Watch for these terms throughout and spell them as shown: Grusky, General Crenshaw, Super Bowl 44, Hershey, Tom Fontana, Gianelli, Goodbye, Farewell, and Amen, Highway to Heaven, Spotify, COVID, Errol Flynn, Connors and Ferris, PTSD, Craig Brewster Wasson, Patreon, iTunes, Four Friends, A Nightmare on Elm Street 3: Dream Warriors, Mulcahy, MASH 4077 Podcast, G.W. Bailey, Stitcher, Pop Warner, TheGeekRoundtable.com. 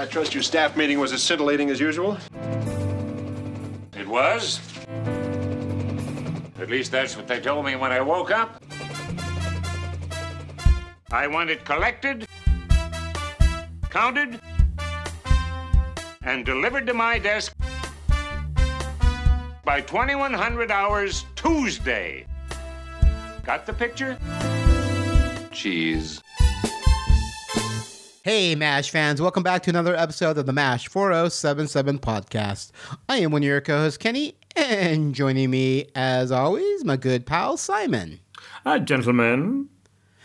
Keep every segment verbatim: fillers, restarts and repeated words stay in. I trust your staff meeting was as scintillating as usual? It was. At least that's what they told me when I woke up. I want it collected, counted, and delivered to my desk by twenty-one hundred hours Tuesday. Got the picture? Cheese. Hey, MASH fans. Welcome back to another episode of the MASH forty oh seventy-seven Podcast. I am one of your co-hosts, Kenny, and joining me, as always, my good pal, Simon. Hi, gentlemen.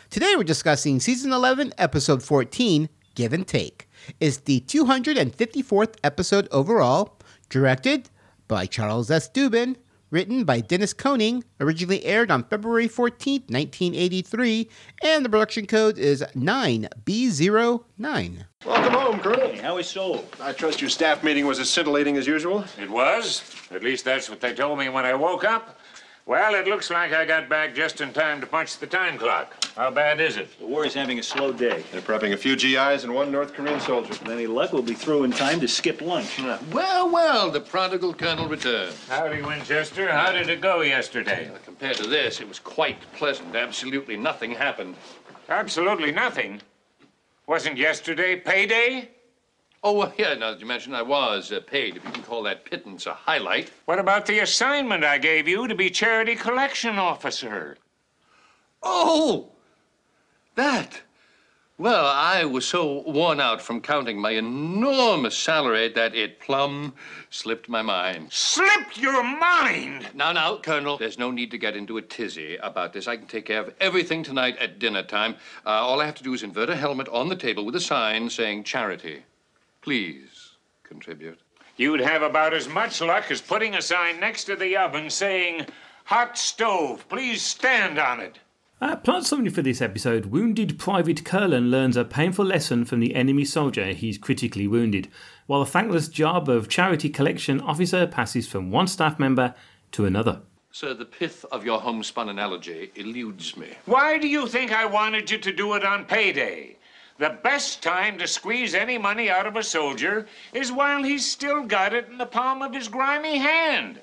Today we're discussing Season eleven, Episode fourteen, Give and Take. It's the two hundred fifty-fourth episode overall, directed by Charles S. Dubin, written by Dennis Koning, originally aired on February fourteenth, nineteen eighty-three, and the production code is nine B zero nine. Welcome home, Colonel. Hey, how is so? I trust your staff meeting was as scintillating as usual? It was. At least that's what they told me when I woke up. Well, it looks like I got back just in time to punch the time clock. How bad is it? The war is having a slow day. They're prepping a few G Is and one North Korean soldier. With any luck, we'll be through in time to skip lunch. Yeah. Well, well, the prodigal colonel returns. Howdy, Winchester. How did it go yesterday? Well, compared to this, it was quite pleasant. Absolutely nothing happened. Absolutely nothing? Wasn't yesterday payday? Oh, well, yeah, now that you mentioned I was uh, paid, if you can call that pittance a highlight. What about the assignment I gave you to be charity collection officer? Oh, that. Well, I was so worn out from counting my enormous salary that it plumb slipped my mind. Slipped your mind? Now, now, Colonel, there's no need to get into a tizzy about this. I can take care of everything tonight at dinner time. Uh, all I have to do is invert a helmet on the table with a sign saying charity. Please contribute. You'd have about as much luck as putting a sign next to the oven saying, hot stove, please stand on it. At Plant seventy for this episode, wounded Private Curlin learns a painful lesson from the enemy soldier he's critically wounded, while the thankless job of charity collection officer passes from one staff member to another. Sir, the pith of your homespun analogy eludes me. Why do you think I wanted you to do it on payday? The best time to squeeze any money out of a soldier is while he's still got it in the palm of his grimy hand.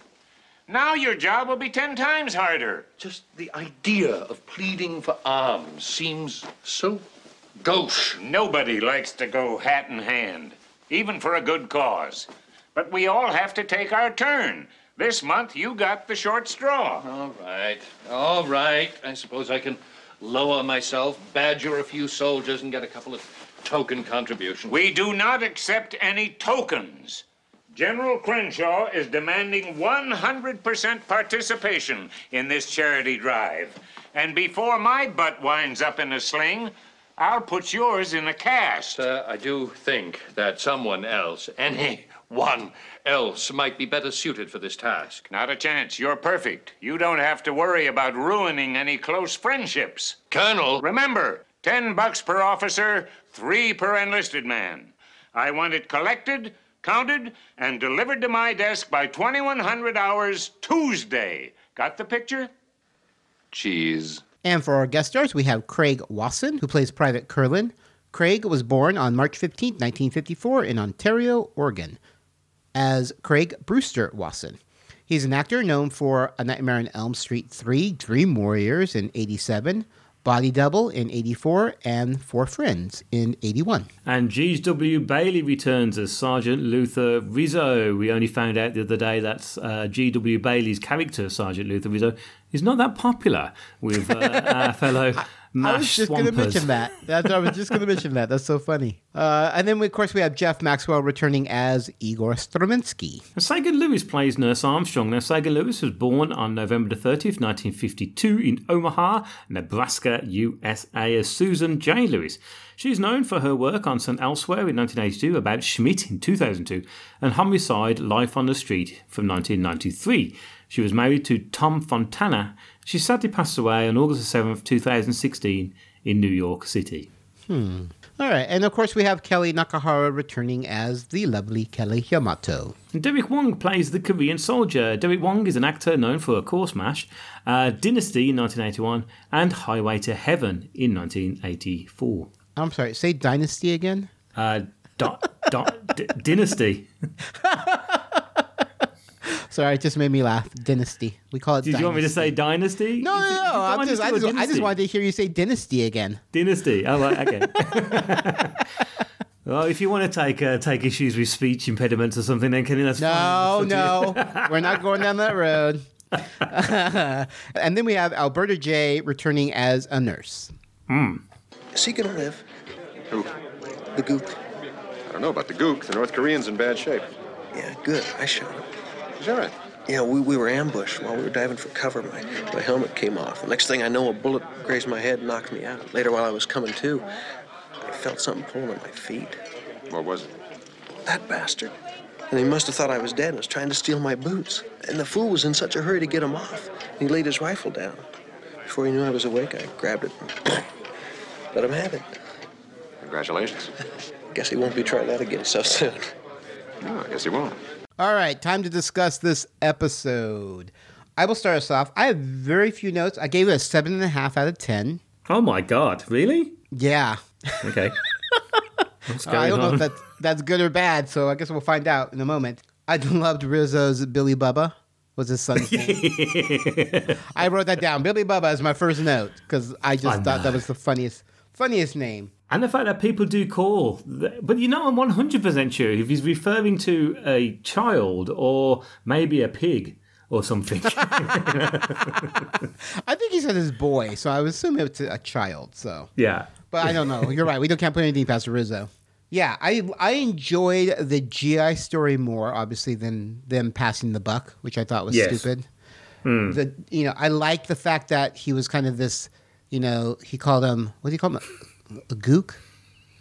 Now your job will be ten times harder. Just the idea of pleading for alms seems so gauche. Nobody likes to go hat in hand, even for a good cause. But we all have to take our turn. This month you got the short straw. All right, all right. I suppose I can lower myself, badger a few soldiers, and get a couple of token contributions. We do not accept any tokens. General Crenshaw is demanding one hundred percent participation in this charity drive. And before my butt winds up in a sling, I'll put yours in a cast. Sir, I do think that someone else, anyone else, might be better suited for this task. Not a chance. You're perfect. You don't have to worry about ruining any close friendships. Colonel! Remember, ten bucks per officer, three per enlisted man. I want it collected, counted, and delivered to my desk by twenty-one hundred hours Tuesday. Got the picture? Cheese. And for our guest stars, we have Craig Wasson, who plays Private Curlin. Craig was born on March fifteenth, nineteen fifty-four, in Ontario, Oregon, as Craig Brewster Wasson. He's an actor known for A Nightmare on Elm Street three, Dream Warriors in eighty-seven, Body Double in eighty-four, and Four Friends in eighty-one. And G W. Bailey returns as Sergeant Luther Rizzo. We only found out the other day that uh, G W. Bailey's character, Sergeant Luther Rizzo, is not that popular with uh, our fellow I, MASH I was just going to mention that. That's, I was just going to mention that. That's so funny. Uh, and then, we, of course, we have Jeff Maxwell returning as Igor Straminsky. And Sagan Lewis plays Nurse Armstrong. Now, Sagan Lewis was born on November the thirtieth, nineteen fifty-two, in Omaha, Nebraska, U S A, as Susan J. Lewis. She's known for her work on Saint Elsewhere in nineteen eighty-two, About Schmidt in two thousand two, and Homicide: Life on the Street from nineteen ninety-three. She was married to Tom Fontana. She sadly passed away on August seventh, twenty sixteen, in New York City. Hmm. All right. And, of course, we have Kelly Nakahara returning as the lovely Kelly Yamato. And Derek Wong plays the Korean soldier. Derek Wong is an actor known for, of course, MASH, uh, Dynasty in nineteen eighty-one, and Highway to Heaven in nineteen eighty-four. I'm sorry. Say Dynasty again? Uh, di- D- Dynasty. Sorry, it just made me laugh. Dynasty. We call it Did Dynasty. Did you want me to say Dynasty? No, no, no. I just, I, just, I just wanted to hear you say Dynasty again. Dynasty. Oh, okay. Well, if you want to take uh, take issues with speech impediments or something, then can you? That's no, fine. No. We're not going down that road. Uh, and then we have Alberta J. returning as a nurse. Mm. Is he going to live? Who? The Gook. I don't know about the Gook. The North Korean's in bad shape. Yeah, good. I shot him. He's all right. Yeah, we, we were ambushed while we were diving for cover. My, my helmet came off. The next thing I know, a bullet grazed my head and knocked me out. Later, while I was coming to, I felt something pulling at my feet. What was it? That bastard. And he must have thought I was dead and was trying to steal my boots. And the fool was in such a hurry to get him off. He laid his rifle down. Before he knew I was awake, I grabbed it and let him have it. Congratulations. Guess he won't be trying that again so soon. No, I guess he won't. All right, time to discuss this episode. I will start us off. I have very few notes. I gave it a seven and a half out of ten. Oh my God, really? Yeah. Okay. What's going uh, I don't on? know if that's, that's good or bad, so I guess we'll find out in a moment. I loved Rizzo's Billy Bubba. Was his son's name. I wrote that down. Billy Bubba is my first note because I just I thought know. that was the funniest, funniest name. And the fact that people do call, but you know, I'm one hundred percent sure if he's referring to a child or maybe a pig or something. I think he said his boy, so I was assuming it's a child. So yeah. But I don't know. You're right. We don't can't put anything past Rizzo. Yeah, I I enjoyed the G I story more, obviously, than them passing the buck, which I thought was yes. stupid. Mm. The you know I liked the fact that he was kind of this, you know, he called him what do you call him a, a gook?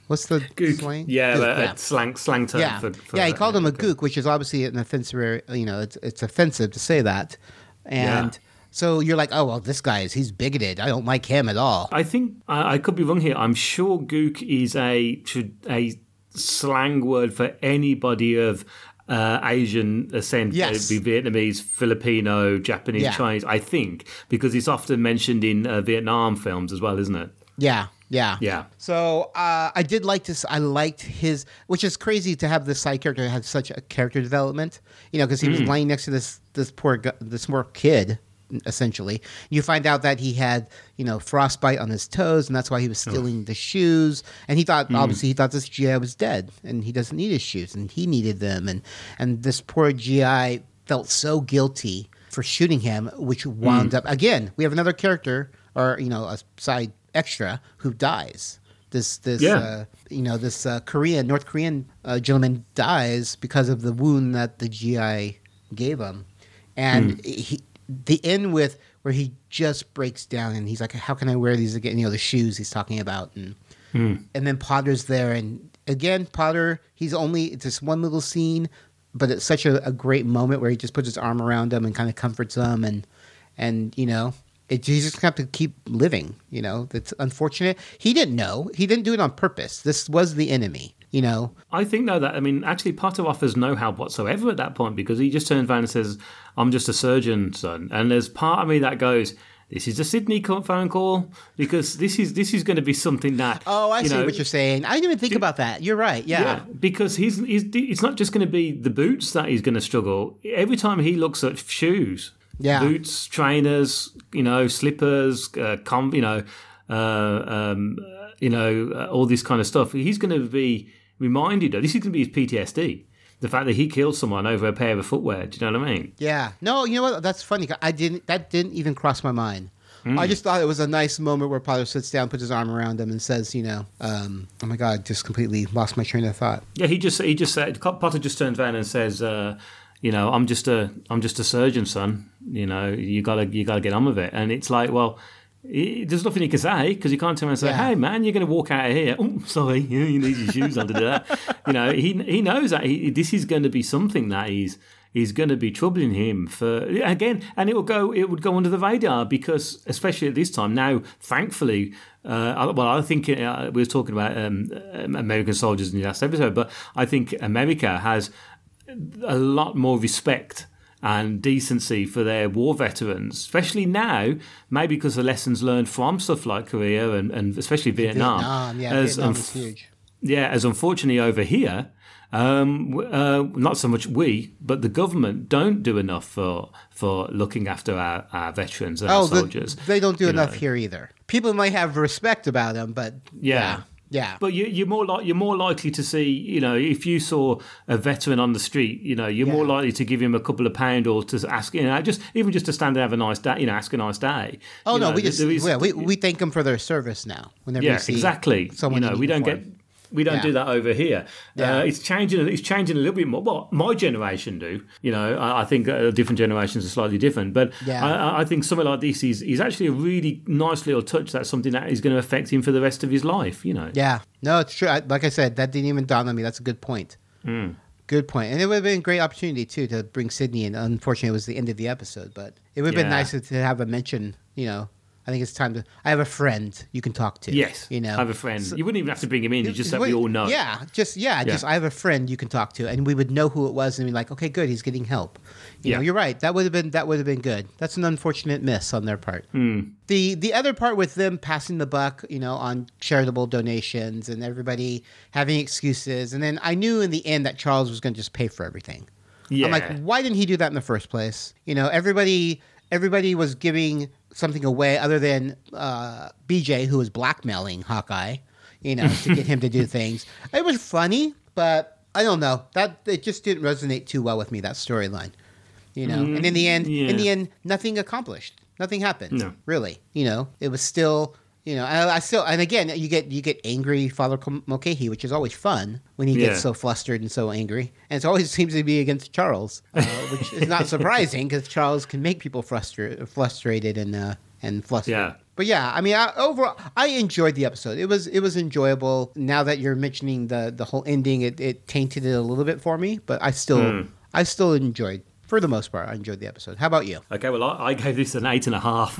What's the gook. slang? Yeah, gook, a, yeah. A slang slang term. Yeah, for, for yeah, he called him a gook, which is obviously an offensive. You know, it's it's offensive to say that, and. Yeah. So you're like, oh, well, this guy is, he's bigoted. I don't like him at all. I think, I, I could be wrong here. I'm sure gook is a a slang word for anybody of uh, Asian ascent. Yes. It'd be Vietnamese, Filipino, Japanese, yeah. Chinese, I think, because it's often mentioned in uh, Vietnam films as well, isn't it? Yeah, yeah. Yeah. So uh, I did like this. I liked his, which is crazy to have this side character have such a character development, you know, because he mm. was lying next to this this poor, this poor kid. Essentially, you find out that he had, you know, frostbite on his toes, and that's why he was stealing oh. the shoes. And he thought, mm. obviously, he thought this G I was dead, and he doesn't need his shoes, and he needed them. And and this poor G I felt so guilty for shooting him, which wound mm. up again. We have another character, or you know, a side extra who dies. This this yeah. uh, you know this uh, Korean North Korean uh, gentleman dies because of the wound that the G I gave him, and mm. he. The end with where he just breaks down and he's like, how can I wear these again? You know, the shoes he's talking about. And mm. and then Potter's there. And again, Potter, he's only, it's this one little scene, but it's such a, a great moment where he just puts his arm around him and kind of comforts him. And, and you know, it, he's just going to have to keep living. You know, that's unfortunate. He didn't know. He didn't do it on purpose. This was the enemy. You know, I think though that I mean, actually, Potter offers no help whatsoever at that point because he just turns around and says, "I'm just a surgeon, son." And there's part of me that goes, "This is a Sydney phone call because this is this is going to be something that." Oh, I you see know, what you're saying. I didn't even think do, about that. You're right. Yeah, yeah because he's, he's it's not just going to be the boots that he's going to struggle. Every time he looks at shoes, yeah. boots, trainers, you know, slippers, uh, com, you know, uh, um, you know, uh, all this kind of stuff. He's going to be reminded of, this is going to be his P T S D, the fact that he killed someone over a pair of footwear. Do you know what I mean? Yeah. No, you know what? That's funny. I didn't. That didn't even cross my mind. Mm. I just thought it was a nice moment where Potter sits down, puts his arm around him, and says, "You know, um, oh my God, just completely lost my train of thought." Yeah, he just he just said Potter just turns around and says, uh, "You know, I'm just a I'm just a surgeon, son. You know, you gotta you gotta get on with it." And it's like, well. He, there's nothing he can say because you can't turn around and say, yeah. "Hey, man, you're going to walk out of here." Oh, sorry, you need your shoes on to do that. You know, he he knows that he, this is going to be something that he's he's going to be troubling him for again, and it will go it would go under the radar because, especially at this time now, thankfully, uh, well, I think uh, we were talking about um, American soldiers in the last episode, but I think America has a lot more respect and decency for their war veterans, especially now, maybe because the lessons learned from stuff like Korea and, and especially Vietnam. Vietnam, yeah, Vietnam was huge. Yeah, as unfortunately over here, um, uh, not so much we, but the government don't do enough for for looking after our, our veterans and oh, our soldiers. The, they don't do enough know. here either. People might have respect about them, but yeah. yeah. Yeah, but you, you're more like you're more likely to see, you know, if you saw a veteran on the street, you know, you're yeah. more likely to give him a couple of pound or to ask, you know, just even just to stand and have a nice day, you know, ask a nice day. Oh you no, know, we just is, yeah, we we thank them for their service now. Whenever yeah, we see exactly. Someone, you know, we don't get him. we don't yeah. do that over here. Yeah. Uh, it's changing. It's changing a little bit more. Well, my generation do, you know. I, I think uh, different generations are slightly different, but yeah. I, I think something like this is is actually a really nice little touch. That's something that is going to affect him for the rest of his life, you know. Yeah, no, it's true. I, like I said, that didn't even dawn on me. That's a good point. Mm. Good point. And it would have been a great opportunity too to bring Sydney in. Unfortunately, it was the end of the episode, but it would have yeah. been nice to have a mention, you know. I think it's time to. I have a friend you can talk to. Yes, you know, I have a friend. So, you wouldn't even have to bring him in. You just that we all know. Yeah, just yeah, yeah, just I have a friend you can talk to, and we would know who it was, and be like, okay, good, he's getting help. You yeah. know, you're right. That would have been that would have been good. That's an unfortunate miss on their part. Mm. The the other part with them passing the buck, you know, on charitable donations and everybody having excuses, and then I knew in the end that Charles was going to just pay for everything. Yeah. I'm like, why didn't he do that in the first place? You know, everybody everybody was giving something away other than uh, B J, who was blackmailing Hawkeye, you know, to get him to do things. It was funny, but I don't know. That it just didn't resonate too well with me, that storyline, you know. Mm, and in the end, yeah. in the end, nothing accomplished. Nothing happened, no. really. You know, it was still, you know, I, I still, and again, you get you get angry Father Mulcahy, which is always fun when he yeah. gets so flustered and so angry. And it always seems to be against Charles, uh, which is not surprising because Charles can make people frustra- frustrated and uh, and flustered. Yeah. But yeah, I mean, I, overall, I enjoyed the episode. It was it was enjoyable. Now that you're mentioning the, the whole ending, it, it tainted it a little bit for me, but I still mm. I still enjoyed. For the most part, I enjoyed the episode. How about you? Okay, well, I, I gave this an eight and a half.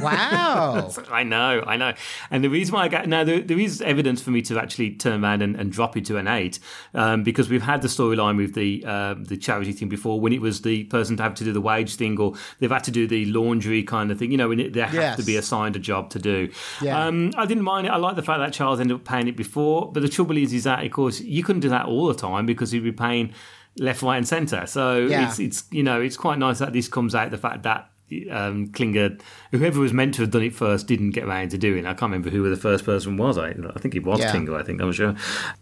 Wow. I know, I know. And the reason why I got... Now, there, there is evidence for me to actually turn around and, and drop it to an eight um, because we've had the storyline with the uh, the charity thing before when it was the person to have to do the wage thing or they've had to do the laundry kind of thing, you know, when it, they have yes. to be assigned a job to do. Yeah. Um, I didn't mind it. I like the fact that Charles ended up paying it before, but the trouble is, is that, of course, you couldn't do that all the time because he'd be paying... left, right, and centre. So yeah. it's it's you know it's quite nice that this comes out. The fact that um, Klinger, whoever was meant to have done it first, didn't get around to doing. I can't remember who the first person was. I I think it was yeah. Klinger. I think I'm sure.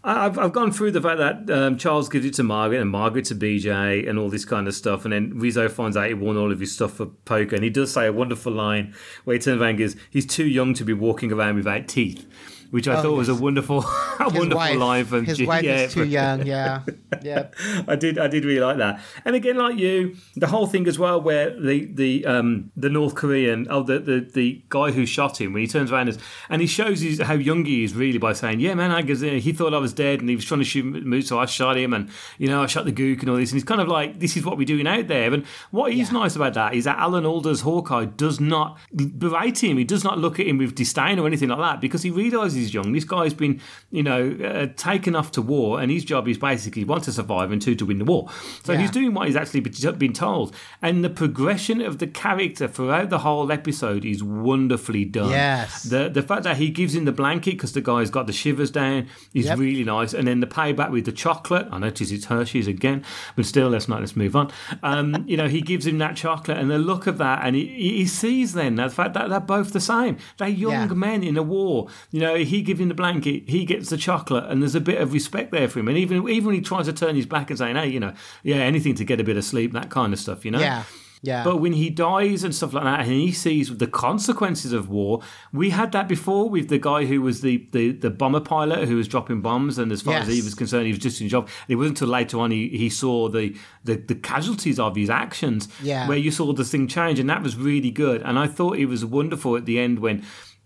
I've I've gone through the fact that um, Charles gives it to Margaret and Margaret to B J and all this kind of stuff, and then Rizzo finds out he won all of his stuff for poker, and he does say a wonderful line where he turns around and goes, "He's too young to be walking around without teeth." Which I oh, thought was a wonderful, a wonderful wife, line from his G- wife yeah. is too young. Yeah, yeah. I did, I did really like that. And again, like you, the whole thing as well, where the the um, the North Korean, oh, the, the the guy who shot him, when he turns around and, and he shows his, how young he is really by saying, "Yeah, man, I guess he thought I was dead, and he was trying to shoot me, so I shot him, and you know, I shot the gook and all this." And he's kind of like, "This is what we're doing out there." And what is yeah. nice about that is that Alan Alda's Hawkeye does not berate him. He does not look at him with disdain or anything like that because he realises. He's young. This guy's been, you know, uh, taken off to war, and his job is basically one to survive and two to win the war. So yeah. he's doing what he's actually been told. And the progression of the character throughout the whole episode is wonderfully done. Yes, the the fact that he gives him the blanket because the guy's got the shivers down is yep. really nice. And then the payback with the chocolate. I notice it's Hershey's again, but still, let's not let's move on. Um, you know, he gives him that chocolate, and the look of that, and he, he sees then the fact that they're both the same. They're young yeah. men in a war. You know. He gives him the blanket, he gets the chocolate, and there's a bit of respect there for him. And even even when he tries to turn his back and saying, "Hey, you know, yeah, anything to get a bit of sleep," that kind of stuff, you know? Yeah. Yeah. But when he dies and stuff like that, and he sees the consequences of war, we had that before with the guy who was the, the, the bomber pilot who was dropping bombs, and as far yes. as he was concerned, he was just in job. It wasn't until later on he, he saw the, the, the casualties of his actions, yeah. where you saw the thing change, and that was really good. And I thought it was wonderful at the end when...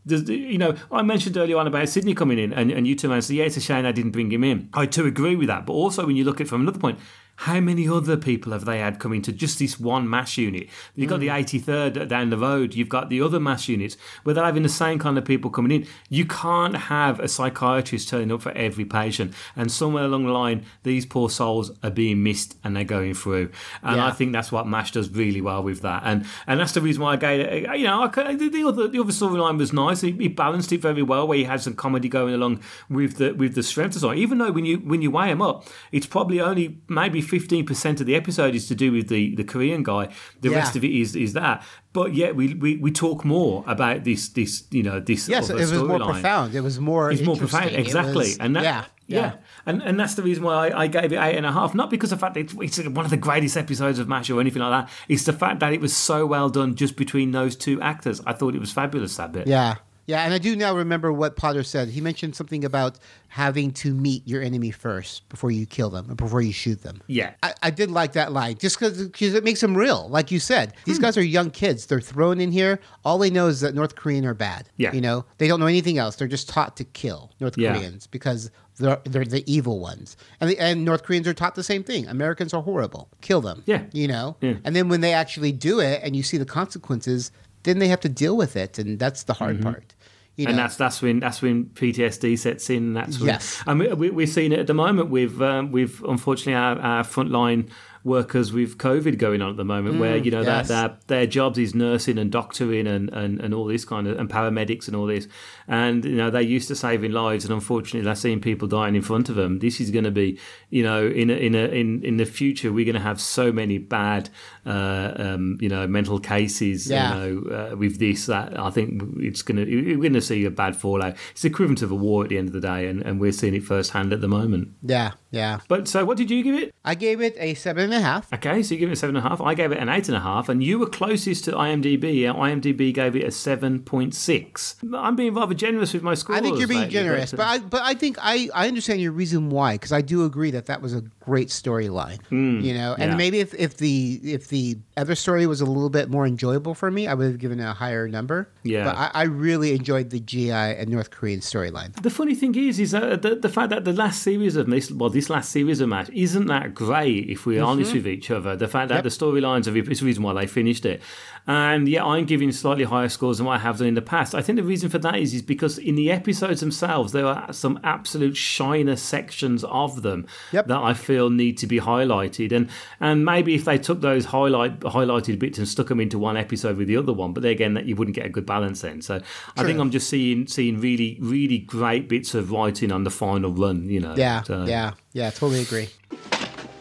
You know, I mentioned earlier on about Sydney coming in, and, and you two man said, yeah, it's a shame I didn't bring him in. I too agree with that. But also, when you look at it from another point, how many other people have they had coming to just this one MASH unit? You've got mm. the eighty-third down the road. You've got the other MASH units where they're having the same kind of people coming in. You can't have a psychiatrist turning up for every patient. And somewhere along the line, these poor souls are being missed and they're going through. And yeah. I think that's what MASH does really well with that. And and that's the reason why I gave it, you know, I could, the, the other the other storyline was nice. He, he balanced it very well where he had some comedy going along with the with the strength of side. Even though when you when you weigh him up, it's probably only maybe fifteen percent of the episode is to do with the, the Korean guy. The yeah. rest of it is is that. But yet we, we we talk more about this this you know this yes, other storyline. Yes, it was more line. profound. It was more it's more profound exactly, was, and that, yeah. Yeah. yeah, and and that's the reason why I, I gave it eight and a half. Not because of the fact that it's, it's one of the greatest episodes of MASH or anything like that. It's the fact that it was so well done just between those two actors. I thought it was fabulous, that bit. Yeah, yeah, and I do now remember what Potter said. He mentioned something about having to meet your enemy first before you kill them and before you shoot them. Yeah, I, I did like that line just because it makes them real. Like you said, these hmm. guys are young kids. They're thrown in here. All they know is that North Korean are bad. Yeah, you know, they don't know anything else. They're just taught to kill North yeah. Koreans because. They're, they're the evil ones. And, the, and North Koreans are taught the same thing. Americans are horrible. Kill them. Yeah. You know? Yeah. And then when they actually do it and you see the consequences, then they have to deal with it. And that's the hard mm-hmm. part. You know? And that's that's when that's when P T S D sets in. That's when, yes. And we, we, we're seeing it at the moment with, um, with unfortunately, our, our frontline workers with COVID going on at the moment mm, where, you know, yes. their, their, their jobs is nursing and doctoring and, and, and all this kind of, and paramedics and all this. And, you know, they're used to saving lives and unfortunately they're seeing people dying in front of them. This is going to be, you know, in a, in a, in, in the future, we're going to have so many bad, uh, um, you know, mental cases, yeah. you know, uh, with this, that I think it's going to, we're going to see a bad fallout. It's equivalent of a war at the end of the day and, and we're seeing it firsthand at the moment. Yeah, yeah. But so what did you give it? I gave it a seven and a half. Okay, so you give it a seven and a half. I gave it an eight and a half, and you were closest to I M D B. I M D B gave it a seven point six. I'm being rather generous with my scores. I think you're being generous, but I, but I think I, I understand your reason why, because I do agree that that was a great storyline. Mm, you know, and yeah. maybe if, if the if the other story was a little bit more enjoyable for me, I would have given it a higher number. Yeah, but I, I really enjoyed the G I and North Korean storyline. The funny thing is, is that the, the fact that the last series of this, well, this last series of MASH isn't that great if we are. Honest with each other, the fact that yep. the storylines of it, it's the reason why they finished it. And yeah, I'm giving slightly higher scores than what I have done in the past. I think the reason for that is, is because in the episodes themselves, there are some absolute shiner sections of them yep. that I feel need to be highlighted. And and maybe if they took those highlight highlighted bits and stuck them into one episode with the other one, but then again, that you wouldn't get a good balance then. So True. I think I'm just seeing seeing really really great bits of writing on the final run. You know, yeah, so. yeah, yeah, totally agree.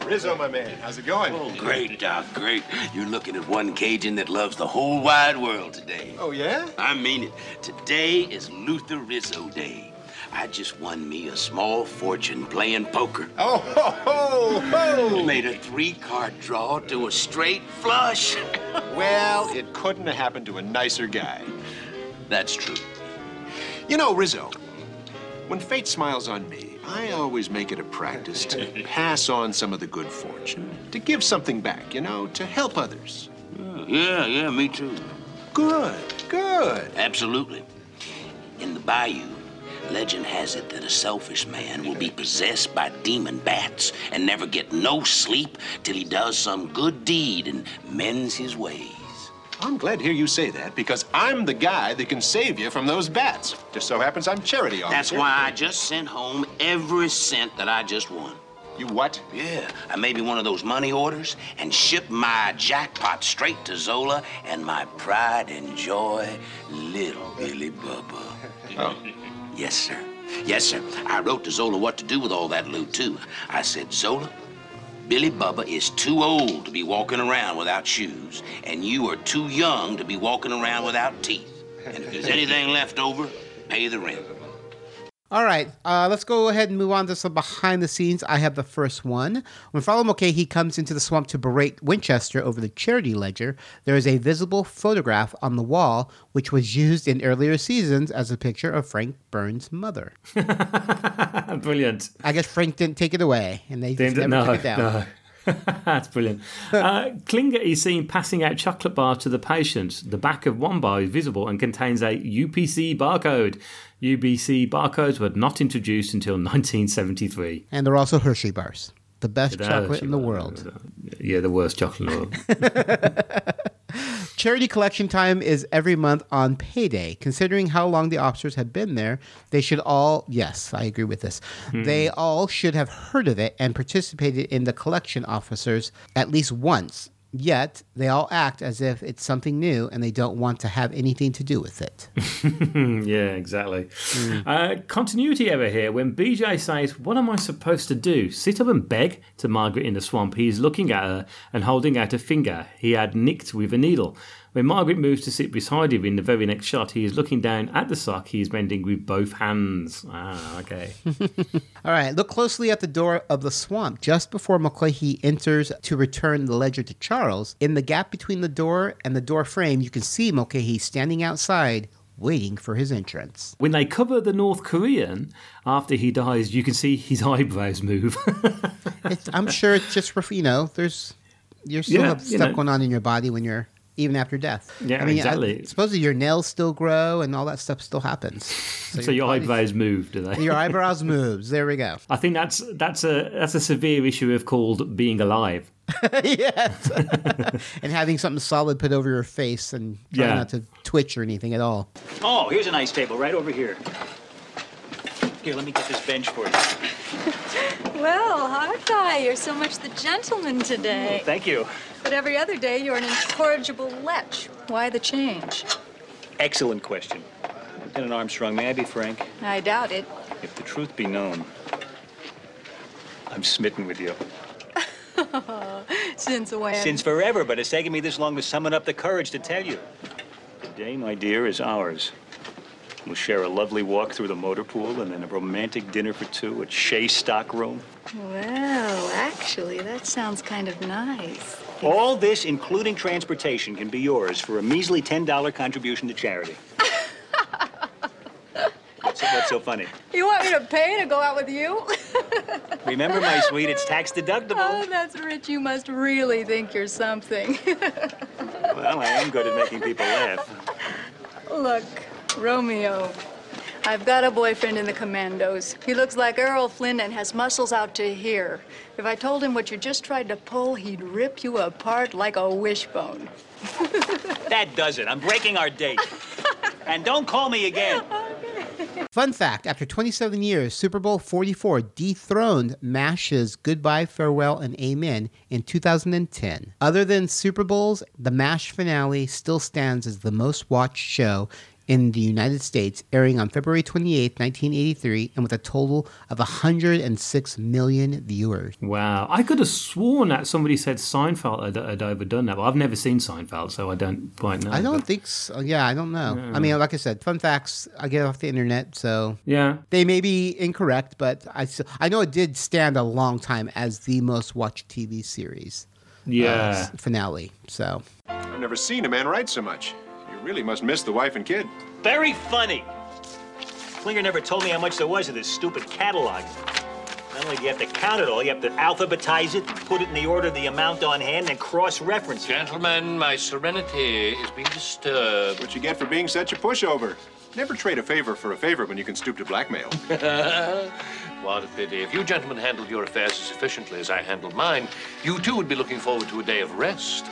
Rizzo, my man. How's it going? Oh, great, Doc, great. You're looking at one Cajun that loves the whole wide world today. Oh, yeah? I mean it. Today is Luther Rizzo Day. I just won me a small fortune playing poker. Oh, ho, ho, ho! Made a three-card draw to a straight flush. Well, it couldn't have happened to a nicer guy. That's true. You know, Rizzo, when fate smiles on me, I always make it a practice to pass on some of the good fortune, to give something back, you know, to help others. Yeah, yeah, me too. Good, good. Absolutely. In the bayou, legend has it that a selfish man will be possessed by demon bats and never get no sleep till he does some good deed and mends his ways. I'm glad to hear you say that, because I'm the guy that can save you from those bats. Just so happens I'm charity officer. That's why I just sent home every cent that I just won. You what? Yeah, I made me one of those money orders and shipped my jackpot straight to Zola and my pride and joy, little Billy Bubba. Oh. Yes, sir. Yes, sir. I wrote to Zola what to do with all that loot, too. I said, Zola, Billy Bubba is too old to be walking around without shoes, and you are too young to be walking around without teeth. And if there's anything left over, pay the rent. All right, uh, let's go ahead and move on to some behind the scenes. I have the first one. When Farlow Mulcahy comes into the swamp to berate Winchester over the charity ledger, there is a visible photograph on the wall, which was used in earlier seasons as a picture of Frank Burns' mother. Brilliant. I guess Frank didn't take it away, and they just never no, took it down. No. That's brilliant. Uh, Klinger is seen passing out chocolate bars to the patients. The back of one bar is visible and contains a U P C barcode. U B C barcodes were not introduced until nineteen seventy-three. And they're also Hershey bars. The best that chocolate in the world. Yeah, the worst chocolate in the world. Charity collection time is every month on payday. Considering how long the officers have been there, they should all, yes, I agree with this. Hmm. They all should have heard of it and participated in the collection officers at least once. Yet, they all act as if it's something new and they don't want to have anything to do with it. Yeah, exactly. Mm. Uh, continuity error here. When B J says, "What am I supposed to do? Sit up and beg?" to Margaret in the swamp, he's looking at her and holding out a finger he had nicked with a needle. When Margaret moves to sit beside him in the very next shot, he is looking down at the sock he is mending with both hands. Ah, okay. All right, look closely at the door of the swamp. Just before McClahey enters to return the ledger to Charles, in the gap between the door and the door frame, you can see McClahey standing outside, waiting for his entrance. When they cover the North Korean, after he dies, you can see his eyebrows move. it's, I'm sure it's just, you know, there's you're still yeah, stuff you know. going on in your body when you're... even after death. Yeah, I mean, exactly. I, supposedly your nails still grow and all that stuff still happens. So, so your, your eyebrows move, do they? Your eyebrows moves. There we go. I think that's that's a that's a severe issue of called being alive. Yes. And having something solid put over your face and trying yeah. not to twitch or anything at all. Oh, here's a nice table right over here. Here, let me get this bench for you. Well, Hawkeye, you're so much the gentleman today. Oh, thank you. But every other day, you're an incorrigible lech. Why the change? Excellent question. Lieutenant Armstrong, may I be frank? I doubt it. If the truth be known, I'm smitten with you. Since when? Since forever, but it's taken me this long to summon up the courage to tell you. Today, my dear, is ours. We'll share a lovely walk through the motor pool and then a romantic dinner for two at Shea Stockroom. Well, actually, that sounds kind of nice. All this, including transportation, can be yours for a measly ten dollars contribution to charity. what's, what's so funny? You want me to pay to go out with you? Remember, my sweet, it's tax deductible. Oh, that's rich. You must really think you're something. Well, I am good at making people laugh. Look. Romeo. I've got a boyfriend in the commandos. He looks like Errol Flynn and has muscles out to here. If I told him what you just tried to pull, he'd rip you apart like a wishbone. That does it. I'm breaking our date. And don't call me again. Okay. Fun fact, after twenty-seven years, Super Bowl forty-four dethroned MASH's Goodbye, Farewell, and Amen in two thousand ten. Other than Super Bowls, the MASH finale still stands as the most watched show in the United States, airing on February twenty-eighth, nineteen eighty-three, and with a total of one hundred six million viewers. Wow. I could have sworn that somebody said Seinfeld had overdone that, but I've never seen Seinfeld, so I don't quite know. I don't but. think so. Yeah, I don't know. No. I mean, like I said, fun facts, I get off the internet, so yeah, they may be incorrect, but I, I know it did stand a long time as the most watched T V series yeah. uh, finale. So I've never seen a man write so much. Really must miss the wife and kid. Very funny. Klinger never told me how much there was of this stupid catalog. Not only do you have to count it all, you have to alphabetize it, put it in the order of the amount on hand, and cross-reference it. Gentlemen, my serenity is being disturbed. What you get for being such a pushover. Never trade a favor for a favor when you can stoop to blackmail. What a pity. If you gentlemen handled your affairs as efficiently as I handled mine, you too would be looking forward to a day of rest.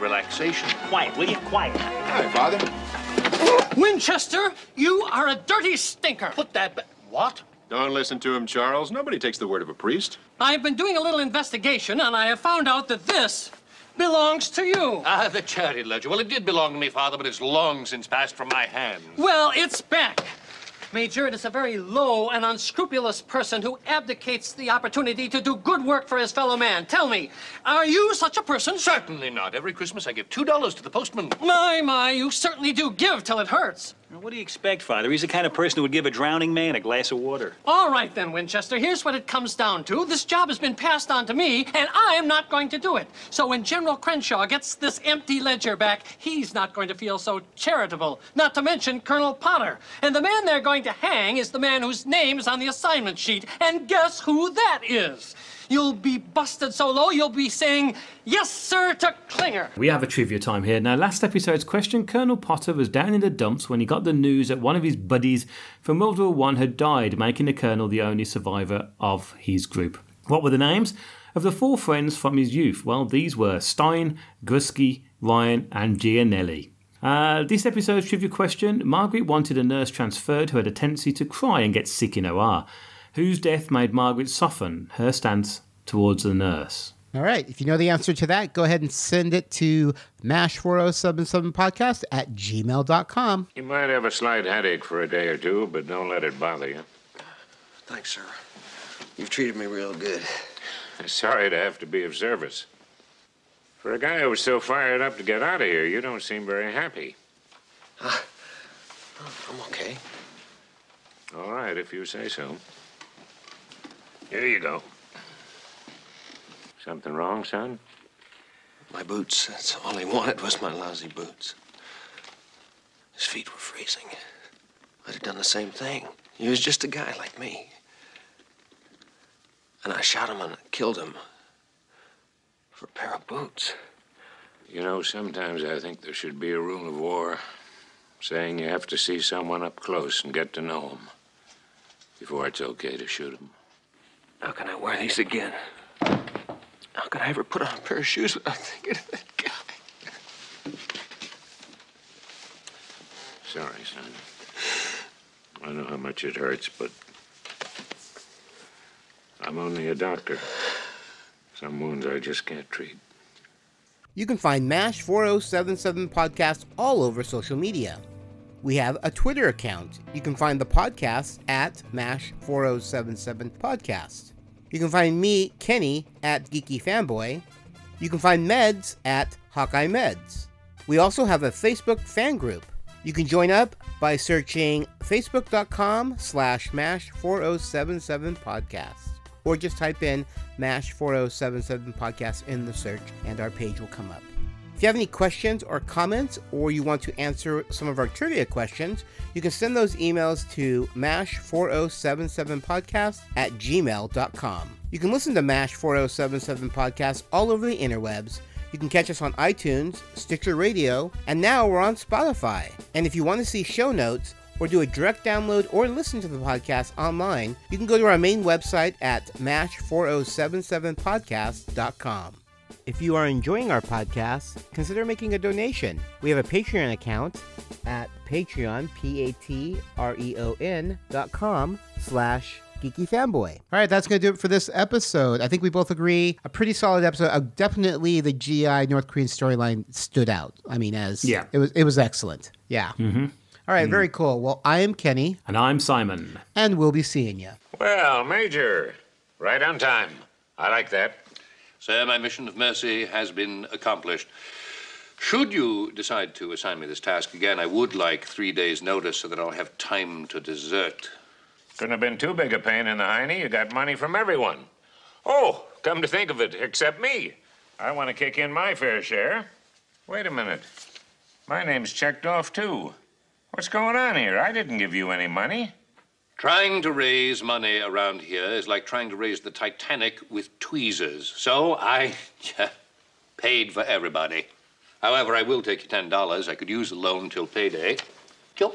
Relaxation. Quiet, will you? Quiet. Hi, Father. Winchester, you are a dirty stinker. Put that back. What? Don't listen to him, Charles. Nobody takes the word of a priest. I've been doing a little investigation, and I have found out that this belongs to you. Ah, the charity ledger. Well, it did belong to me, Father, but it's long since passed from my hands. Well, it's back. Major, it is a very low and unscrupulous person who abdicates the opportunity to do good work for his fellow man. Tell me, are you such a person? Certainly not. Every Christmas I give two dollars to the postman. My, my, you certainly do give till it hurts. Now, what do you expect, Father? He's the kind of person who would give a drowning man a glass of water. All right then, Winchester, here's what it comes down to. This job has been passed on to me, and I am not going to do it. So when General Crenshaw gets this empty ledger back, he's not going to feel so charitable, not to mention Colonel Potter. And the man they're going to hang is the man whose name's on the assignment sheet. And guess who that is? You'll be busted so low, you'll be saying, yes, sir, to Klinger. We have a trivia time here. Now, last episode's question, Colonel Potter was down in the dumps when he got the news that one of his buddies from World War One had died, making the colonel the only survivor of his group. What were the names? of the four friends from his youth. Well, these were Stein, Grusky, Ryan, and Gianelli. Uh, this episode's trivia question: Margaret wanted a nurse transferred who had a tendency to cry and get sick in O R. Whose death made Margaret soften her stance towards the nurse? All right. If you know the answer to that, go ahead and send it to mash four oh seven seven podcast at gmail dot com. You might have a slight headache for a day or two, but don't let it bother you. Thanks, sir. You've treated me real good. I'm sorry to have to be of service. For a guy who was so fired up to get out of here, you don't seem very happy. Uh, I'm okay. All right, if you say so. Here you go. Something wrong, son? My boots. That's all he wanted was my lousy boots. His feet were freezing. I'd have done the same thing. He was just a guy like me. And I shot him and killed him for a pair of boots. You know, sometimes I think there should be a rule of war saying you have to see someone up close and get to know them before it's okay to shoot them. How can I wear these again? How could I ever put on a pair of shoes without thinking of that guy? Sorry, son. I know how much it hurts, but I'm only a doctor. Some wounds I just can't treat. You can find MASH four oh seven seven Podcast all over social media. We have a Twitter account. You can find the podcast at MASH four oh seven seven Podcast. You can find me, Kenny, at Geeky Fanboy. You can find Meds at Hawkeye Meds. We also have a Facebook fan group. You can join up by searching facebook.com slash MASH 4077 Podcast. Or just type in MASH four oh seven seven Podcast in the search and our page will come up. If you have any questions or comments, or you want to answer some of our trivia questions, you can send those emails to mash four oh seven seven podcast at gmail dot com. You can listen to MASH four oh seven seven Podcast all over the interwebs. You can catch us on iTunes, Stitcher Radio, and now we're on Spotify. And if you want to see show notes, or do a direct download or listen to the podcast online, you can go to our main website at mash four oh seven seven podcast dot com. If you are enjoying our podcast, consider making a donation. We have a Patreon account at patreon, P-A-T-R-E-O-N dot com slash Geeky Fanboy. All right, that's going to do it for this episode. I think we both agree, a pretty solid episode. Uh, definitely the G I North Korean storyline stood out. I mean, as yeah. it was, it was excellent. Yeah. Mm-hmm. All right, very cool. Well, I am Kenny. And I'm Simon. And we'll be seeing you. Well, Major, right on time. I like that. Sir, my mission of mercy has been accomplished. Should you decide to assign me this task again, I would like three days' notice so that I'll have time to desert. Couldn't have been too big a pain in the hiney. You got money from everyone. Oh, come to think of it, except me. I want to kick in my fair share. Wait a minute. My name's checked off, too. What's going on here? I didn't give you any money. Trying to raise money around here is like trying to raise the Titanic with tweezers. So I yeah, paid for everybody. However, I will take your ten dollars. I could use the loan till payday. Till.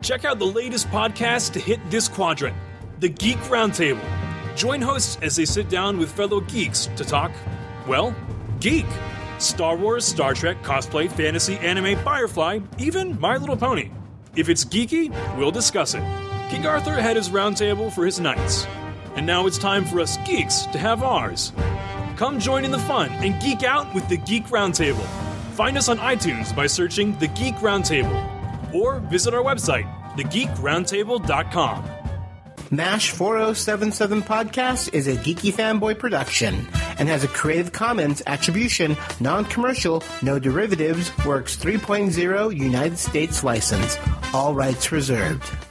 Check out the latest podcast to hit this quadrant, The Geek Roundtable. Join hosts as they sit down with fellow geeks to talk, well, geek. Star Wars, Star Trek, cosplay, fantasy, anime, Firefly, even My Little Pony. If it's geeky, we'll discuss it. King Arthur had his roundtable for his knights. And now it's time for us geeks to have ours. Come join in the fun and geek out with The Geek Roundtable. Find us on iTunes by searching The Geek Roundtable. Or visit our website, the geek roundtable dot com. MASH four oh seven seven Podcast is a Geeky Fanboy production and has a Creative Commons Attribution, Non-Commercial, No Derivatives, Works three point oh United States license. All rights reserved.